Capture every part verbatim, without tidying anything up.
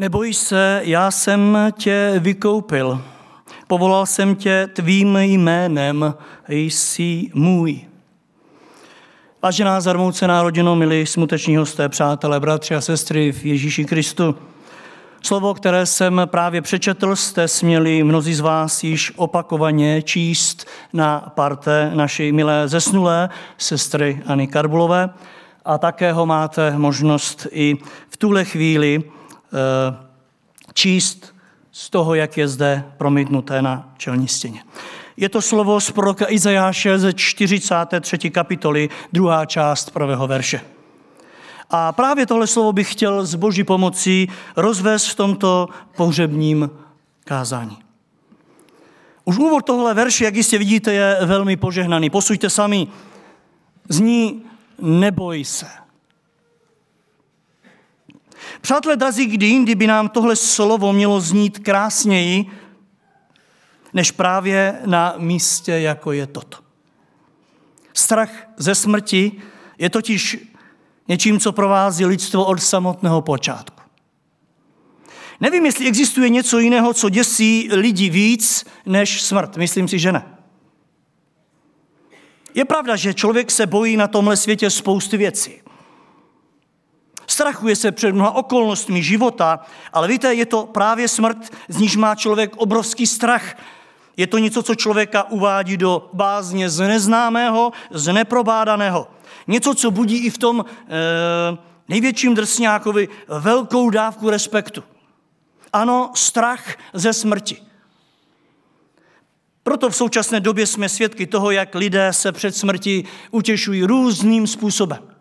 Neboj se, já jsem tě vykoupil. Povolal jsem tě tvým jménem, jsi můj. Vážená zarmoucená rodino, milí smuteční hosté, přátelé, bratři a sestry v Ježíši Kristu. Slovo, které jsem právě přečetl, jste směli mnozí z vás již opakovaně číst na parte naší milé zesnulé sestry Anny Karbulové a také ho máte možnost i v tuhle chvíli číst z toho, jak je zde promítnuté na čelní stěně. Je to slovo z proroka Izajáše ze čtyřicáté třetí kapitoly, druhá část prvého verše. A právě tohle slovo bych chtěl s Boží pomocí rozvést v tomto pohřebním kázání. Už úvod tohle verše, jak jistě vidíte, je velmi požehnaný. Posuďte sami. Zní: neboj se. Přátelé drazí, kdy jindy by nám tohle slovo mělo znít krásněji, než právě na místě, jako je toto. Strach ze smrti je totiž něčím, co provází lidstvo od samotného počátku. Nevím, jestli existuje něco jiného, co děsí lidi víc než smrt. Myslím si, že ne. Je pravda, že člověk se bojí na tomhle světě spousty věcí. Strachuje se před mnoha okolnostmi života, ale víte, je to právě smrt, z níž má člověk obrovský strach. Je to něco, co člověka uvádí do bázně z neznámého, z neprobádaného. Něco, co budí i v tom e, největším drsňákovi velkou dávku respektu. Ano, strach ze smrti. Proto v současné době jsme svědky toho, jak lidé se před smrtí utěšují různým způsobem.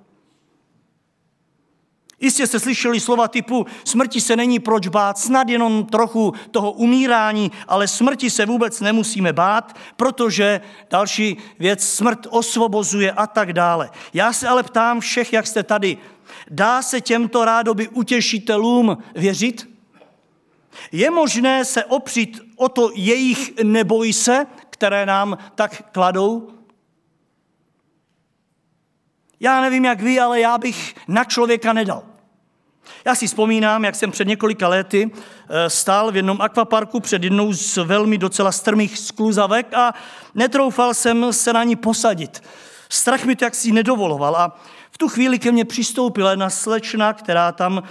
Jistě jste slyšeli slova typu: smrti se není proč bát, snad jenom trochu toho umírání, ale smrti se vůbec nemusíme bát, protože další věc, smrt osvobozuje a tak dále. Já se ale ptám všech, jak jste tady. Dá se těmto rádoby utěšitelům věřit? Je možné se opřít o to jejich neboj se, které nám tak kladou? Já nevím, jak vy, ale já bych na člověka nedal. Já si vzpomínám, jak jsem před několika lety stál v jednom akvaparku před jednou z velmi docela strmých skluzavek a netroufal jsem se na ní posadit. Strach mi to jaksi nedovoloval a v tu chvíli ke mně přistoupila jedna slečna, která tam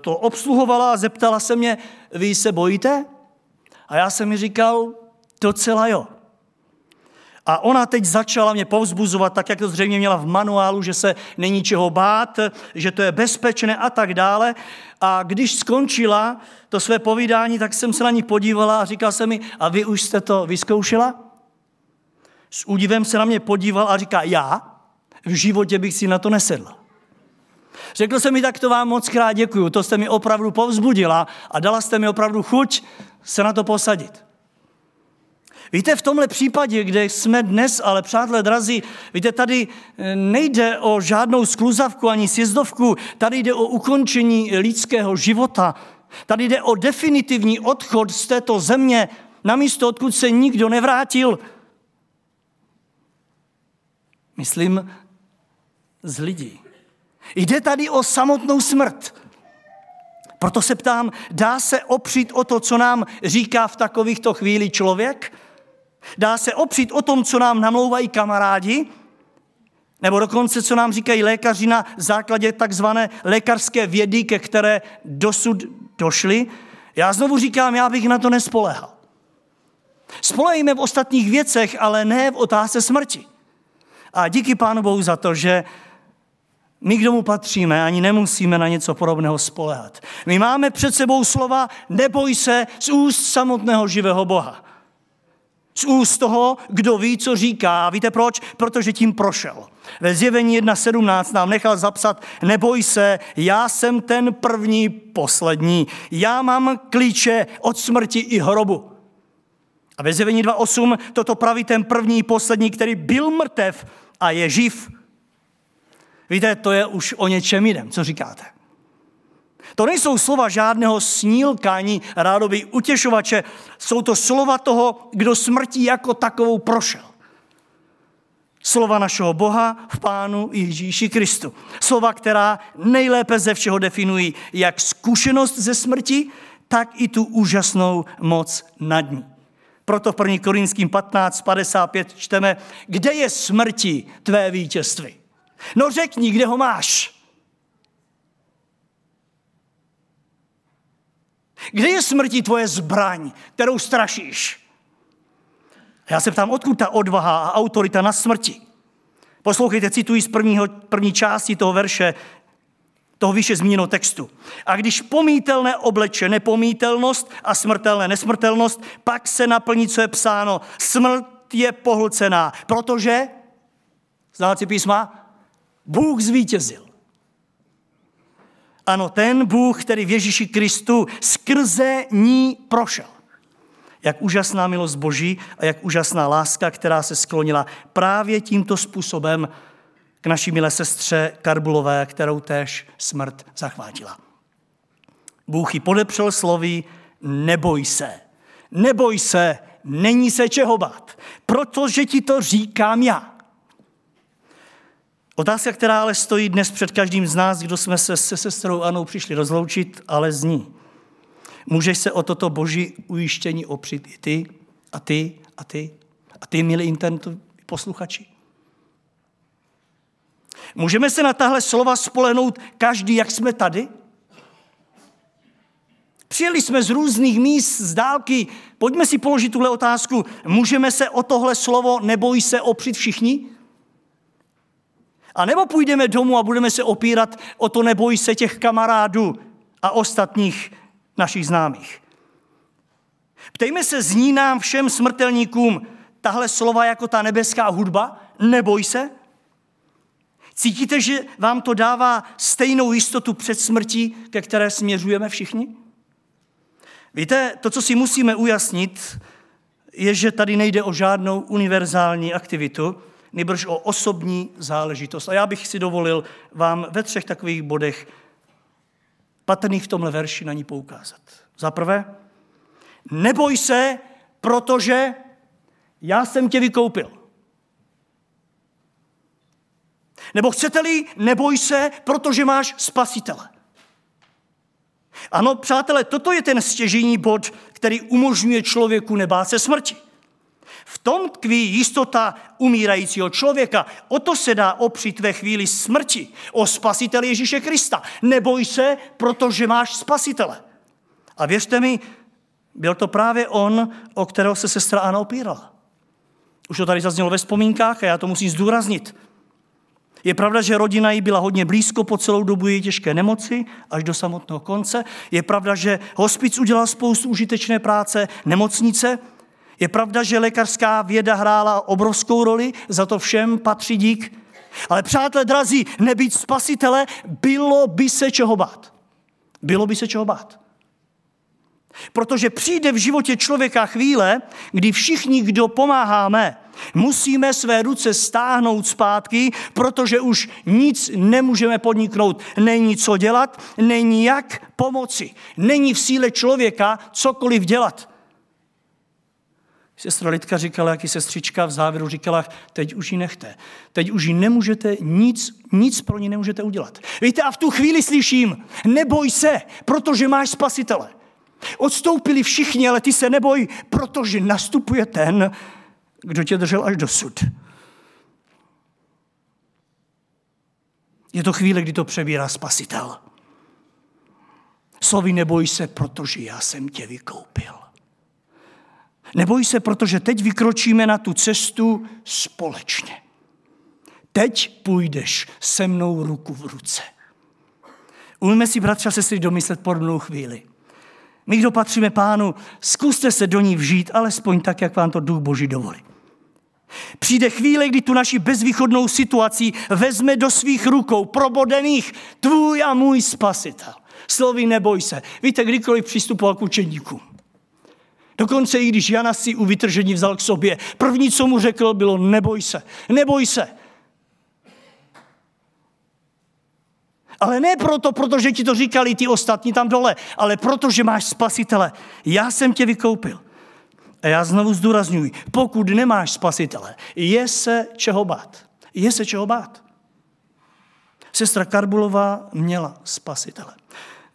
to obsluhovala a zeptala se mě: vy se bojíte? A já jsem mi říkal: docela jo. A ona teď začala mě povzbuzovat, tak jak to zřejmě měla v manuálu, že se není čeho bát, že to je bezpečné a tak dále. A když skončila to své povídání, tak jsem se na ní podívala a říkal jsem mi: a vy už jste to vyzkoušela? S údivem se na mě podíval a říká: já v životě bych si na to nesedla. Řekl jsem mi: tak to vám moc krát děkuju, to jste mi opravdu povzbudila a dala jste mi opravdu chuť se na to posadit. Víte, v tomhle případě, kde jsme dnes, ale přátelé drazí, víte, tady nejde o žádnou skluzavku ani sjezdovku, tady jde o ukončení lidského života, tady jde o definitivní odchod z této země na místo, odkud se nikdo nevrátil. Myslím z lidí. Jde tady o samotnou smrt. Proto se ptám, dá se opřít o to, co nám říká v takovýchto chvíli člověk? Dá se opřít o tom, co nám namlouvají kamarádi? Nebo dokonce, co nám říkají lékaři na základě takzvané lékařské vědy, ke které dosud došli? Já znovu říkám, já bych na to nespoléhal. Spolehejme v ostatních věcech, ale ne v otázce smrti. A díky Pánu Bohu za to, že my, kdo mu patříme, ani nemusíme na něco podobného spoléhat. My máme před sebou slova: neboj se, z úst samotného živého Boha. Z úst toho, kdo ví, co říká. Víte proč? Protože tím prošel. Ve Zjevení jedna sedmnáct nám nechal zapsat: neboj se, já jsem ten první, poslední. Já mám klíče od smrti i hrobu. A ve Zjevení dva osm toto praví ten první, poslední, který byl mrtev a je živ. Víte, to je už o něčem jiném, co říkáte. To nejsou slova žádného snílka ani rádoby utěšovače, jsou to slova toho, kdo smrtí jako takovou prošel. Slova našeho Boha v Pánu Ježíši Kristu. Slova, která nejlépe ze všeho definují jak zkušenost ze smrti, tak i tu úžasnou moc nad ní. Proto v první Korinským patnáct padesát pět čteme, kde je smrti tvé vítězství? No řekni, kde ho máš? Kde je smrti tvoje zbraň, kterou strašíš? Já se ptám, odkud ta odvaha a autorita na smrti? Poslouchejte, cituji z prvního, první části toho verše, toho výše zmíněného textu. A když pomítelné obleče nepomítelnost a smrtelné nesmrtelnost, pak se naplní, co je psáno. Smrt je pohlcená, protože, znáci písma, Bůh zvítězil. Ano, ten Bůh, který v Ježíši Kristu skrze ní prošel. Jak úžasná milost Boží a jak úžasná láska, která se sklonila právě tímto způsobem k naší milé sestře Karbulové, kterou též smrt zachvátila. Bůh ji podepřel slovy, neboj se, neboj se, není se čeho bát, protože ti to říkám já. Otázka, která ale stojí dnes před každým z nás, kdo jsme se se sestrou Annou přišli rozloučit, ale zní. Můžeš se o toto boží ujištění opřít i ty, a ty, a ty, a ty, milí internetu posluchači. Můžeme se na tahle slova spolehnout každý, jak jsme tady? Přijeli jsme z různých míst, z dálky. Pojďme si položit tuhle otázku. Můžeme se o tohle slovo neboj se opřít všichni? A nebo půjdeme domů a budeme se opírat o to neboj se těch kamarádů a ostatních našich známých. Ptejme se, zní nám všem smrtelníkům tahle slova jako ta nebeská hudba? Neboj se? Cítíte, že vám to dává stejnou jistotu před smrtí, ke které směřujeme všichni? Víte, to, co si musíme ujasnit, je, že tady nejde o žádnou univerzální aktivitu, nýbrž o osobní záležitost. A já bych si dovolil vám ve třech takových bodech patrných v tomhle verši na ní poukázat. Za prvé, neboj se, protože já jsem tě vykoupil. Nebo chcete-li, neboj se, protože máš spasitele. Ano, přátelé, toto je ten stěžejní bod, který umožňuje člověku nebát se smrti. V tom tkví jistota umírajícího člověka. O to se dá opřít ve chvíli smrti. O spasitele Ježíše Krista. Neboj se, protože máš spasitele. A věřte mi, byl to právě on, o kterého se sestra Anna opírala. Už to tady zaznělo ve vzpomínkách a já to musím zdůraznit. Je pravda, že rodina jí byla hodně blízko po celou dobu její těžké nemoci, až do samotného konce. Je pravda, že hospic udělal spoustu užitečné práce, nemocnice. Je pravda, že lékařská věda hrála obrovskou roli, za to všem patří dík. Ale přátelé drazí, nebýt spasitele, bylo by se čeho bát. Bylo by se čeho bát. Protože přijde v životě člověka chvíle, kdy všichni, kdo pomáháme, musíme své ruce stáhnout zpátky, protože už nic nemůžeme podniknout. Není co dělat, není jak pomoci. Není v síle člověka cokoliv dělat. Sestra Lidka říkala, jak i sestřička v závěru říkala, teď už ji nechte. Teď už ji nemůžete, nic, nic pro ní nemůžete udělat. Víte, a v tu chvíli slyším, neboj se, protože máš spasitele. Odstoupili všichni, ale ty se neboj, protože nastupuje ten, kdo tě držel až dosud. Je to chvíle, kdy to přebírá spasitel. Slovy neboj se, protože já jsem tě vykoupil. Neboj se, protože teď vykročíme na tu cestu společně. Teď půjdeš se mnou ruku v ruce. Umíme si, bratře a sestry, domyslet podobnou chvíli. My, kdo patříme Pánu, zkuste se do ní vžít, alespoň tak, jak vám to Duch Boží dovolí. Přijde chvíle, kdy tu naši bezvýchodnou situaci vezme do svých rukou, probodených, tvůj a můj spasitel. Slovy neboj se. Víte, kdykoliv přistupoval k učeníkům. Dokonce i když Jana si u vytržení vzal k sobě, první, co mu řekl, bylo neboj se, neboj se. Ale ne proto, protože ti to říkali ty ostatní tam dole, ale protože máš spasitele. Já jsem tě vykoupil. A já znovu zdůrazňuji, pokud nemáš spasitele, je se čeho bát. Je se čeho bát. Sestra Karbulová měla spasitele.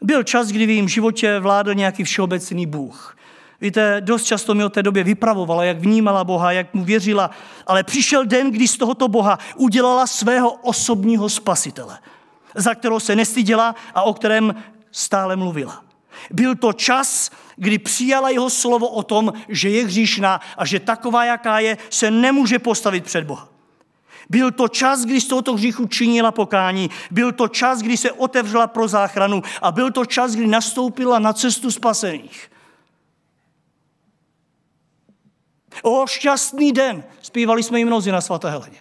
Byl čas, kdy v jejím životě vládl nějaký všeobecný Bůh. Víte, dost často mi od té době vypravovala, jak vnímala Boha, jak mu věřila, ale přišel den, kdy z tohoto Boha udělala svého osobního spasitele, za kterého se nestyděla a o kterém stále mluvila. Byl to čas, kdy přijala jeho slovo o tom, že je hříšná a že taková, jaká je, se nemůže postavit před Boha. Byl to čas, kdy z tohoto hříchu činila pokání. Byl to čas, kdy se otevřela pro záchranu a byl to čas, kdy nastoupila na cestu spasených. O šťastný den, zpívali jsme ji mnozí na Svaté Heleně.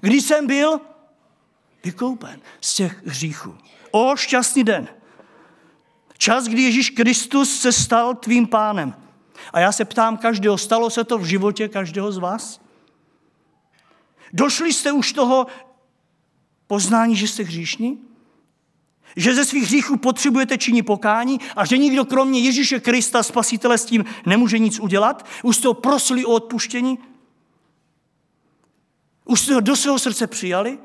Kdy jsem byl vykoupen z těch hříchů. O šťastný den. Čas, kdy Ježíš Kristus se stal tvým pánem. A já se ptám každého, stalo se to v životě každého z vás? Došli jste už toho poznání, že jste hříšní? Že ze svých hříchů potřebujete činit pokání a že nikdo kromě Ježíše Krista, spasitele, s tím nemůže nic udělat? Už jste ho prosili o odpuštění? Už jste ho do svého srdce přijali?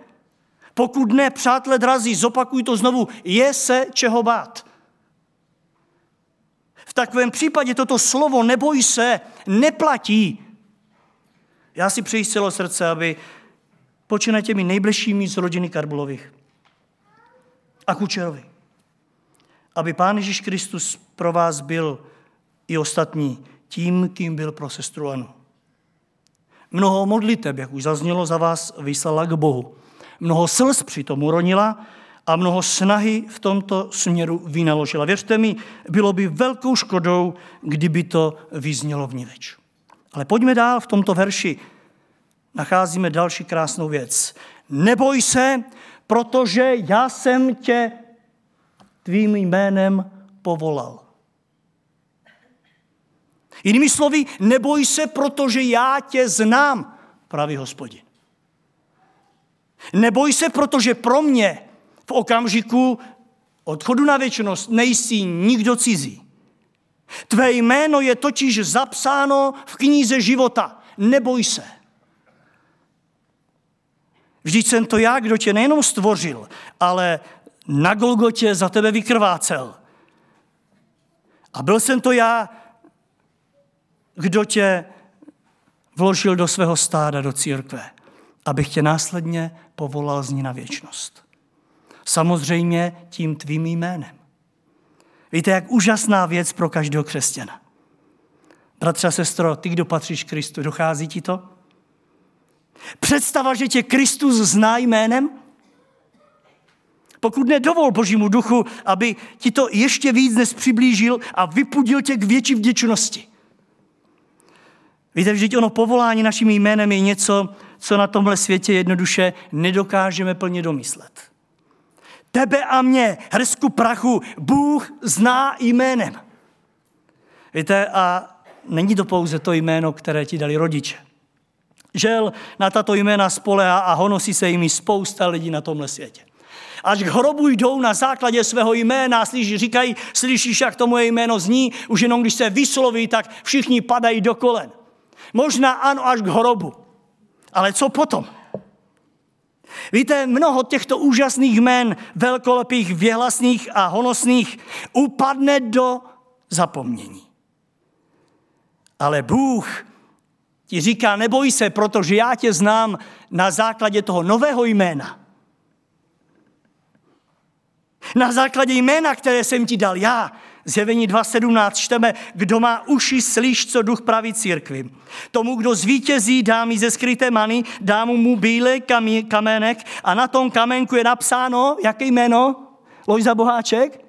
Pokud ne, přátelé drazí, zopakuj to znovu, je se čeho bát. V takovém případě toto slovo neboj se neplatí. Já si přeji z celého srdce, aby počínaje těmi nejbližšími z rodiny Karbulových a Kučerovi, aby Pán Ježíš Kristus pro vás byl i ostatní tím, kým byl pro sestru Anu. Mnoho modliteb, jak už zaznělo, za vás vyslala k Bohu. Mnoho slz přitom uronila a mnoho snahy v tomto směru vynaložila. Věřte mi, bylo by velkou škodou, kdyby to vyznělo vniveč. Ale pojďme dál, v tomto verši nacházíme další krásnou věc. Neboj se, protože já jsem tě tvým jménem povolal. Jinými slovy, neboj se, protože já tě znám, pravý Hospodin. Neboj se, protože pro mě v okamžiku odchodu na věčnost nejsi nikdo cizí. Tvé jméno je totiž zapsáno v knize života. Neboj se. Vždyť jsem to já, kdo tě nejenom stvořil, ale na Golgotě za tebe vykrvácel. A byl jsem to já, kdo tě vložil do svého stáda, do církve, abych tě následně povolal z ní na věčnost. Samozřejmě tím tvým jménem. Víte, jak úžasná věc pro každého křesťana. Bratře a sestro, ty, kdo patříš Kristu, dochází ti to? Představa, že tě Kristus zná jménem? Pokud nedovol Božímu duchu, aby ti to ještě víc dnes přiblížil a vypudil tě k větší vděčnosti. Víte, vždyť ono povolání naším jménem je něco, co na tomhle světě jednoduše nedokážeme plně domyslet. Tebe a mě, hrstku prachu, Bůh zná jménem. Víte, a není to pouze to jméno, které ti dali rodiče. Žel na tato jména spolehá a honosí se jimi spousta lidí na tomhle světě. Až k hrobu jdou na základě svého jména, slyší, říkají, slyšíš, jak to moje jméno zní, už jenom když se vysloví, tak všichni padají do kolen. Možná ano, až k hrobu. Ale co potom? Víte, mnoho těchto úžasných jmén, velkolepých, věhlasných a honosných, upadne do zapomnění. Ale Bůh ti říká, neboj se, protože já tě znám na základě toho nového jména. Na základě jména, které jsem ti dal já. Zjevení dva sedmnáct čteme, kdo má uši, slyš, co duch praví církvi. Tomu, kdo zvítězí, dá mi ze skryté many, dá mu bílý kamenek a na tom kamenku je napsáno, jaké jméno? Lojza Boháček?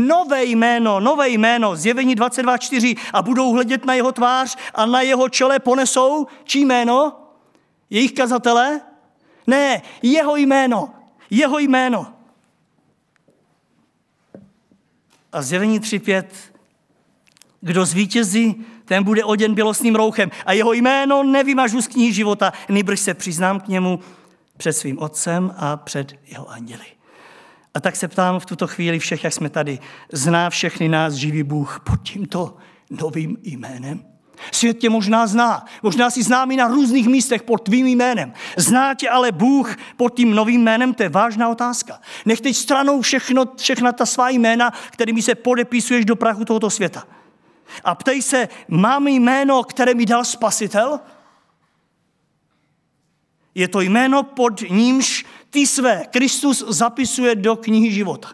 Nové jméno, nové jméno, Zjevení dvacet dva čtyři a budou hledět na jeho tvář a na jeho čele ponesou, čí jméno? Jejich kazatele? Ne, jeho jméno, jeho jméno. A Zjevení tři pět, kdo zvítězí, ten bude oděn bělostným rouchem a jeho jméno nevymažu z knihy života, nýbrž se přiznám k němu před svým otcem a před jeho anděli. A tak se ptám v tuto chvíli všech, jak jsme tady, zná všechny nás živý Bůh pod tímto novým jménem? Svět tě možná zná, možná jsi známý na různých místech pod tvým jménem. Zná tě ale Bůh pod tím novým jménem? To je vážná otázka. Nech teď stranou všechno, všechna ta svá jména, kterými se podepisuješ do prachu tohoto světa. A ptej se, mám jméno, které mi dal Spasitel? Je to jméno, pod nímž ty své Kristus zapisuje do knihy života.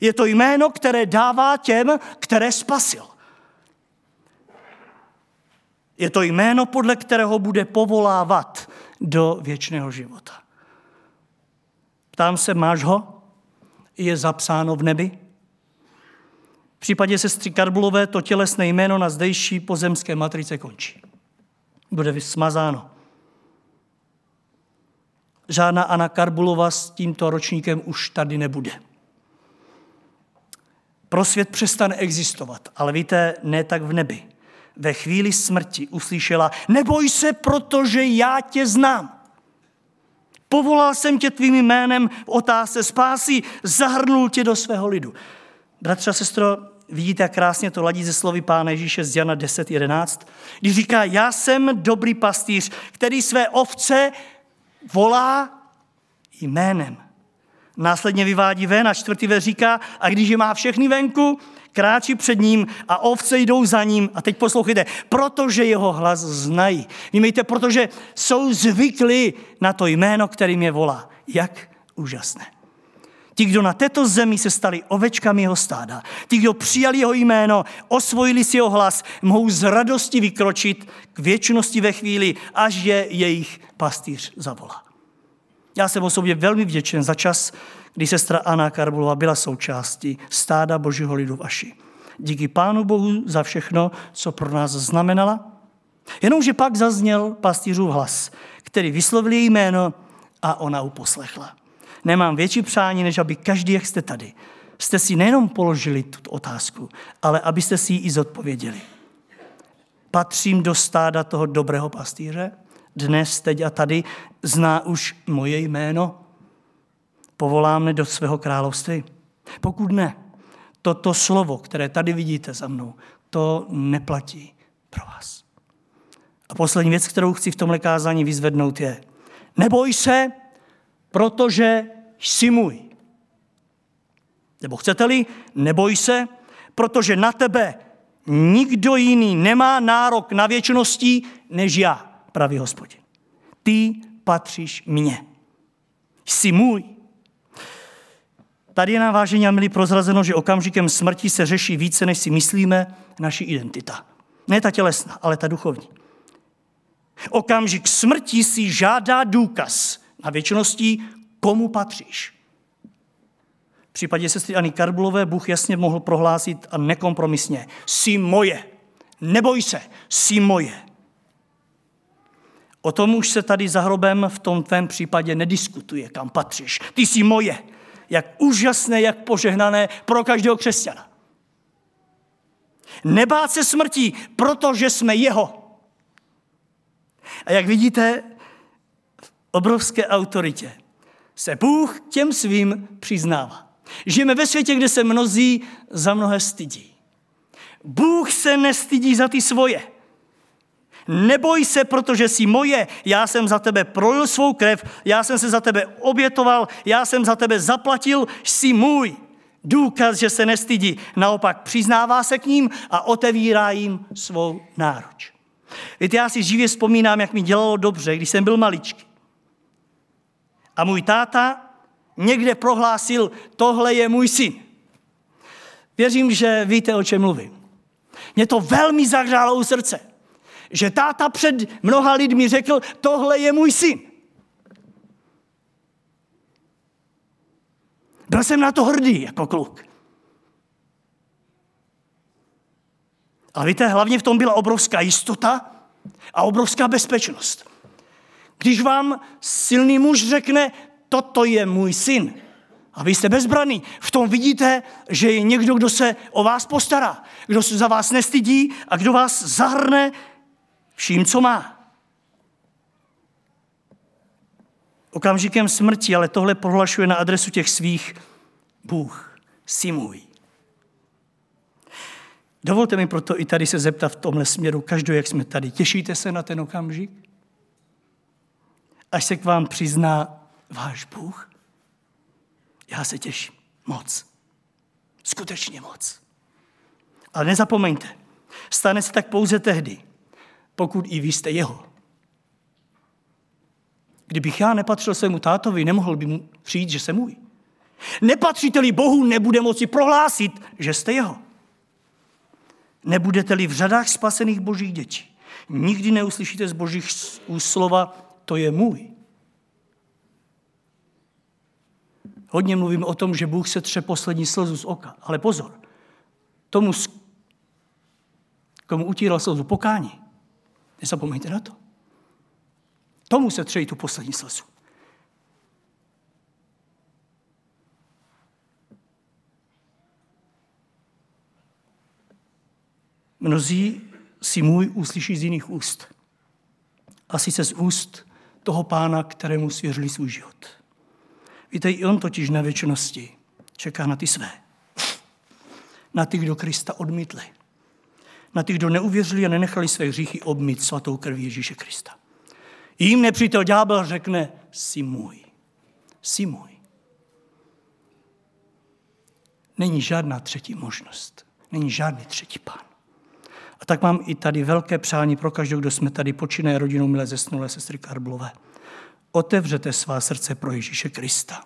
Je to jméno, které dává těm, které spasil. Je to jméno, podle kterého bude povolávat do věčného života. Ptám se, máš ho? Je zapsáno v nebi? V případě sestry Karbulové to tělesné jméno na zdejší pozemské matrice končí. Bude smazáno. Žádná Anna Karbulová s tímto ročníkem už tady nebude. Pro svět přestane existovat, ale víte, ne tak v nebi. Ve chvíli smrti uslyšela, neboj se, protože já tě znám. Povolal jsem tě tvým jménem v otázce spásy, zahrnul tě do svého lidu. Bratře a sestro, vidíte, jak krásně to ladí ze slovy Pána Ježíše z Jana deset jedenáct, když říká, já jsem dobrý pastýř, který své ovce volá jménem. Následně vyvádí ven a čtvrtý verš říká, a když je má všechny venku, kráčí před ním a ovce jdou za ním. A teď poslouchejte, protože jeho hlas znají. Vímejte, protože jsou zvyklí na to jméno, kterým je volá. Jak úžasné. Ti, kdo na této zemi se stali ovečkami jeho stáda, ti, kdo přijali jeho jméno, osvojili si jeho hlas, mohou z radosti vykročit k věčnosti ve chvíli, až je jejich pastýř zavolá. Já jsem osobně velmi vděčen za čas, kdy sestra Anna Karbulová byla součástí stáda Božího lidu v Aši. Díky Pánu Bohu za všechno, co pro nás znamenala. Jenomže pak zazněl pastýřův hlas, který vyslovil její jméno a ona uposlechla. Nemám větší přání, než aby každý, jak jste tady, jste si nejenom položili tu otázku, ale abyste si ji i zodpověděli. Patřím do stáda toho dobrého pastýře? Dnes, teď a tady zná už moje jméno? Povolá mne do svého království? Pokud ne, toto slovo, které tady vidíte za mnou, to neplatí pro vás. A poslední věc, kterou chci v tomhle kázání vyzvednout je, neboj se, protože jsi můj. Nebo chcete-li, neboj se, protože na tebe nikdo jiný nemá nárok na věčnosti než já, pravý Hospodin. Ty patříš mně. Jsi můj. Tady je nám, vážení a milí, prozrazeno, že okamžikem smrti se řeší více, než si myslíme, naši identita. Ne ta tělesná, ale ta duchovní. Okamžik smrti si žádá důkaz na věčnosti, komu patříš. V případě sestry Anny Karbulové Bůh jasně mohl prohlásit a nekompromisně. Jsi moje. Neboj se, jsi moje. O tom už se tady za hrobem v tom tvém případě nediskutuje, kam patříš. Ty jsi moje. Jak úžasné, jak požehnané pro každého křesťana. Nebát se smrti, protože jsme jeho. A jak vidíte, v obrovské autoritě se Bůh těm svým přiznává. Žijeme ve světě, kde se mnozí za mnohé stydí. Bůh se nestydí za ty svoje. Neboj se, protože jsi moje, já jsem za tebe prolil svou krev, já jsem se za tebe obětoval, já jsem za tebe zaplatil, jsi můj. Důkaz, že se nestydí, naopak přiznává se k ním a otevírá jim svou náruč. Víte, já si živě vzpomínám, jak mi dělalo dobře, když jsem byl maličký. A můj táta někde prohlásil, tohle je můj syn. Věřím, že víte, o čem mluvím. Mě to velmi zahřálo u srdce. Že táta před mnoha lidmi řekl, tohle je můj syn. Byl jsem na to hrdý jako kluk. Ale víte, hlavně v tom byla obrovská jistota a obrovská bezpečnost. Když vám silný muž řekne, toto je můj syn, a vy jste bezbranný, v tom vidíte, že je někdo, kdo se o vás postará, kdo se za vás nestydí a kdo vás zahrne vším, co má. Okamžikem smrti, ale tohle prohlašuje na adresu těch svých, Bůh, jsi můj. Dovolte mi proto i tady se zeptat v tomhle směru každou, jak jsme tady. Těšíte se na ten okamžik? Až se k vám přizná váš Bůh? Já se těším. Moc. Skutečně moc. Ale nezapomeňte, stane se tak pouze tehdy, pokud i vy jste jeho. Kdybych já nepatřil svému tátovi, nemohl by mu říct, že jsem můj. Nepatříte-li Bohu, nebude moci prohlásit, že jste jeho. Nebudete-li v řadách spasených božích dětí, nikdy neuslyšíte z božích slova, to je můj. Hodně mluvím o tom, že Bůh se tře poslední slzu z oka. Ale pozor, tomu, komu utíral slzu pokání, nezapomeňte na to. Tomu se tře tu poslední slzu. Mnozí si můj uslyší z jiných úst. Asi se z úst toho pána, kterému svěřili svůj život. Víte, i on totiž na věčnosti čeká na ty své. Na ty, kdo Krista odmítli. Na ty, kdo neuvěřili a nenechali své hříchy obmít svatou krví Ježíše Krista. Jím nepřítel ďábel řekne, jsi můj, jsi můj. Není žádná třetí možnost. Není žádný třetí pán. A tak mám i tady velké přání pro každého, kdo jsme tady, počínaje rodinou milé zesnulé sestry Karbulové. Otevřete svá srdce pro Ježíše Krista.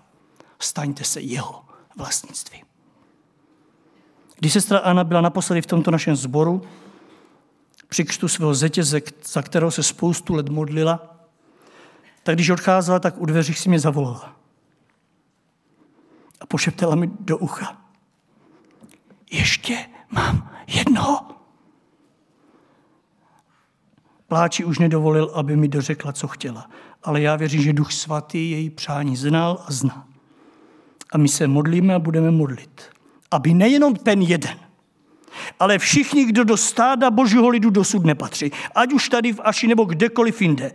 Staňte se jeho vlastnictví. Když sestra Anna byla naposledy v tomto našem sboru, při křtu svého zetěze, za kterého se spoustu let modlila, tak když odcházela, tak u dveřích si mě zavolala. A pošeptala mi do ucha. Ještě mám jednoho. Pláči už nedovolil, aby mi dořekla, co chtěla. Ale já věřím, že Duch Svatý její přání znal a zná. A my se modlíme a budeme modlit. Aby nejenom ten jeden, ale všichni, kdo do stáda Božího lidu dosud nepatří. Ať už tady v Aši nebo kdekoliv jinde.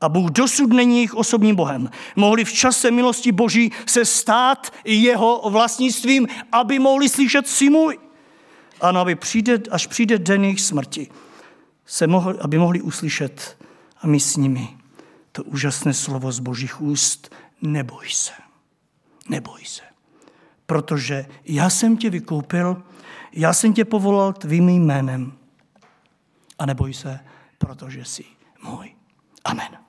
A Bůh dosud není jejich osobním Bohem. Mohli v čase milosti Boží se stát jeho vlastnictvím, aby mohli slyšet si můj. Ano, aby přijde, až přijde den jejich smrti. Se mohli, aby mohli uslyšet a my s nimi to úžasné slovo z božích úst, neboj se, neboj se, protože já jsem tě vykoupil, já jsem tě povolal tvým jménem a neboj se, protože jsi můj. Amen.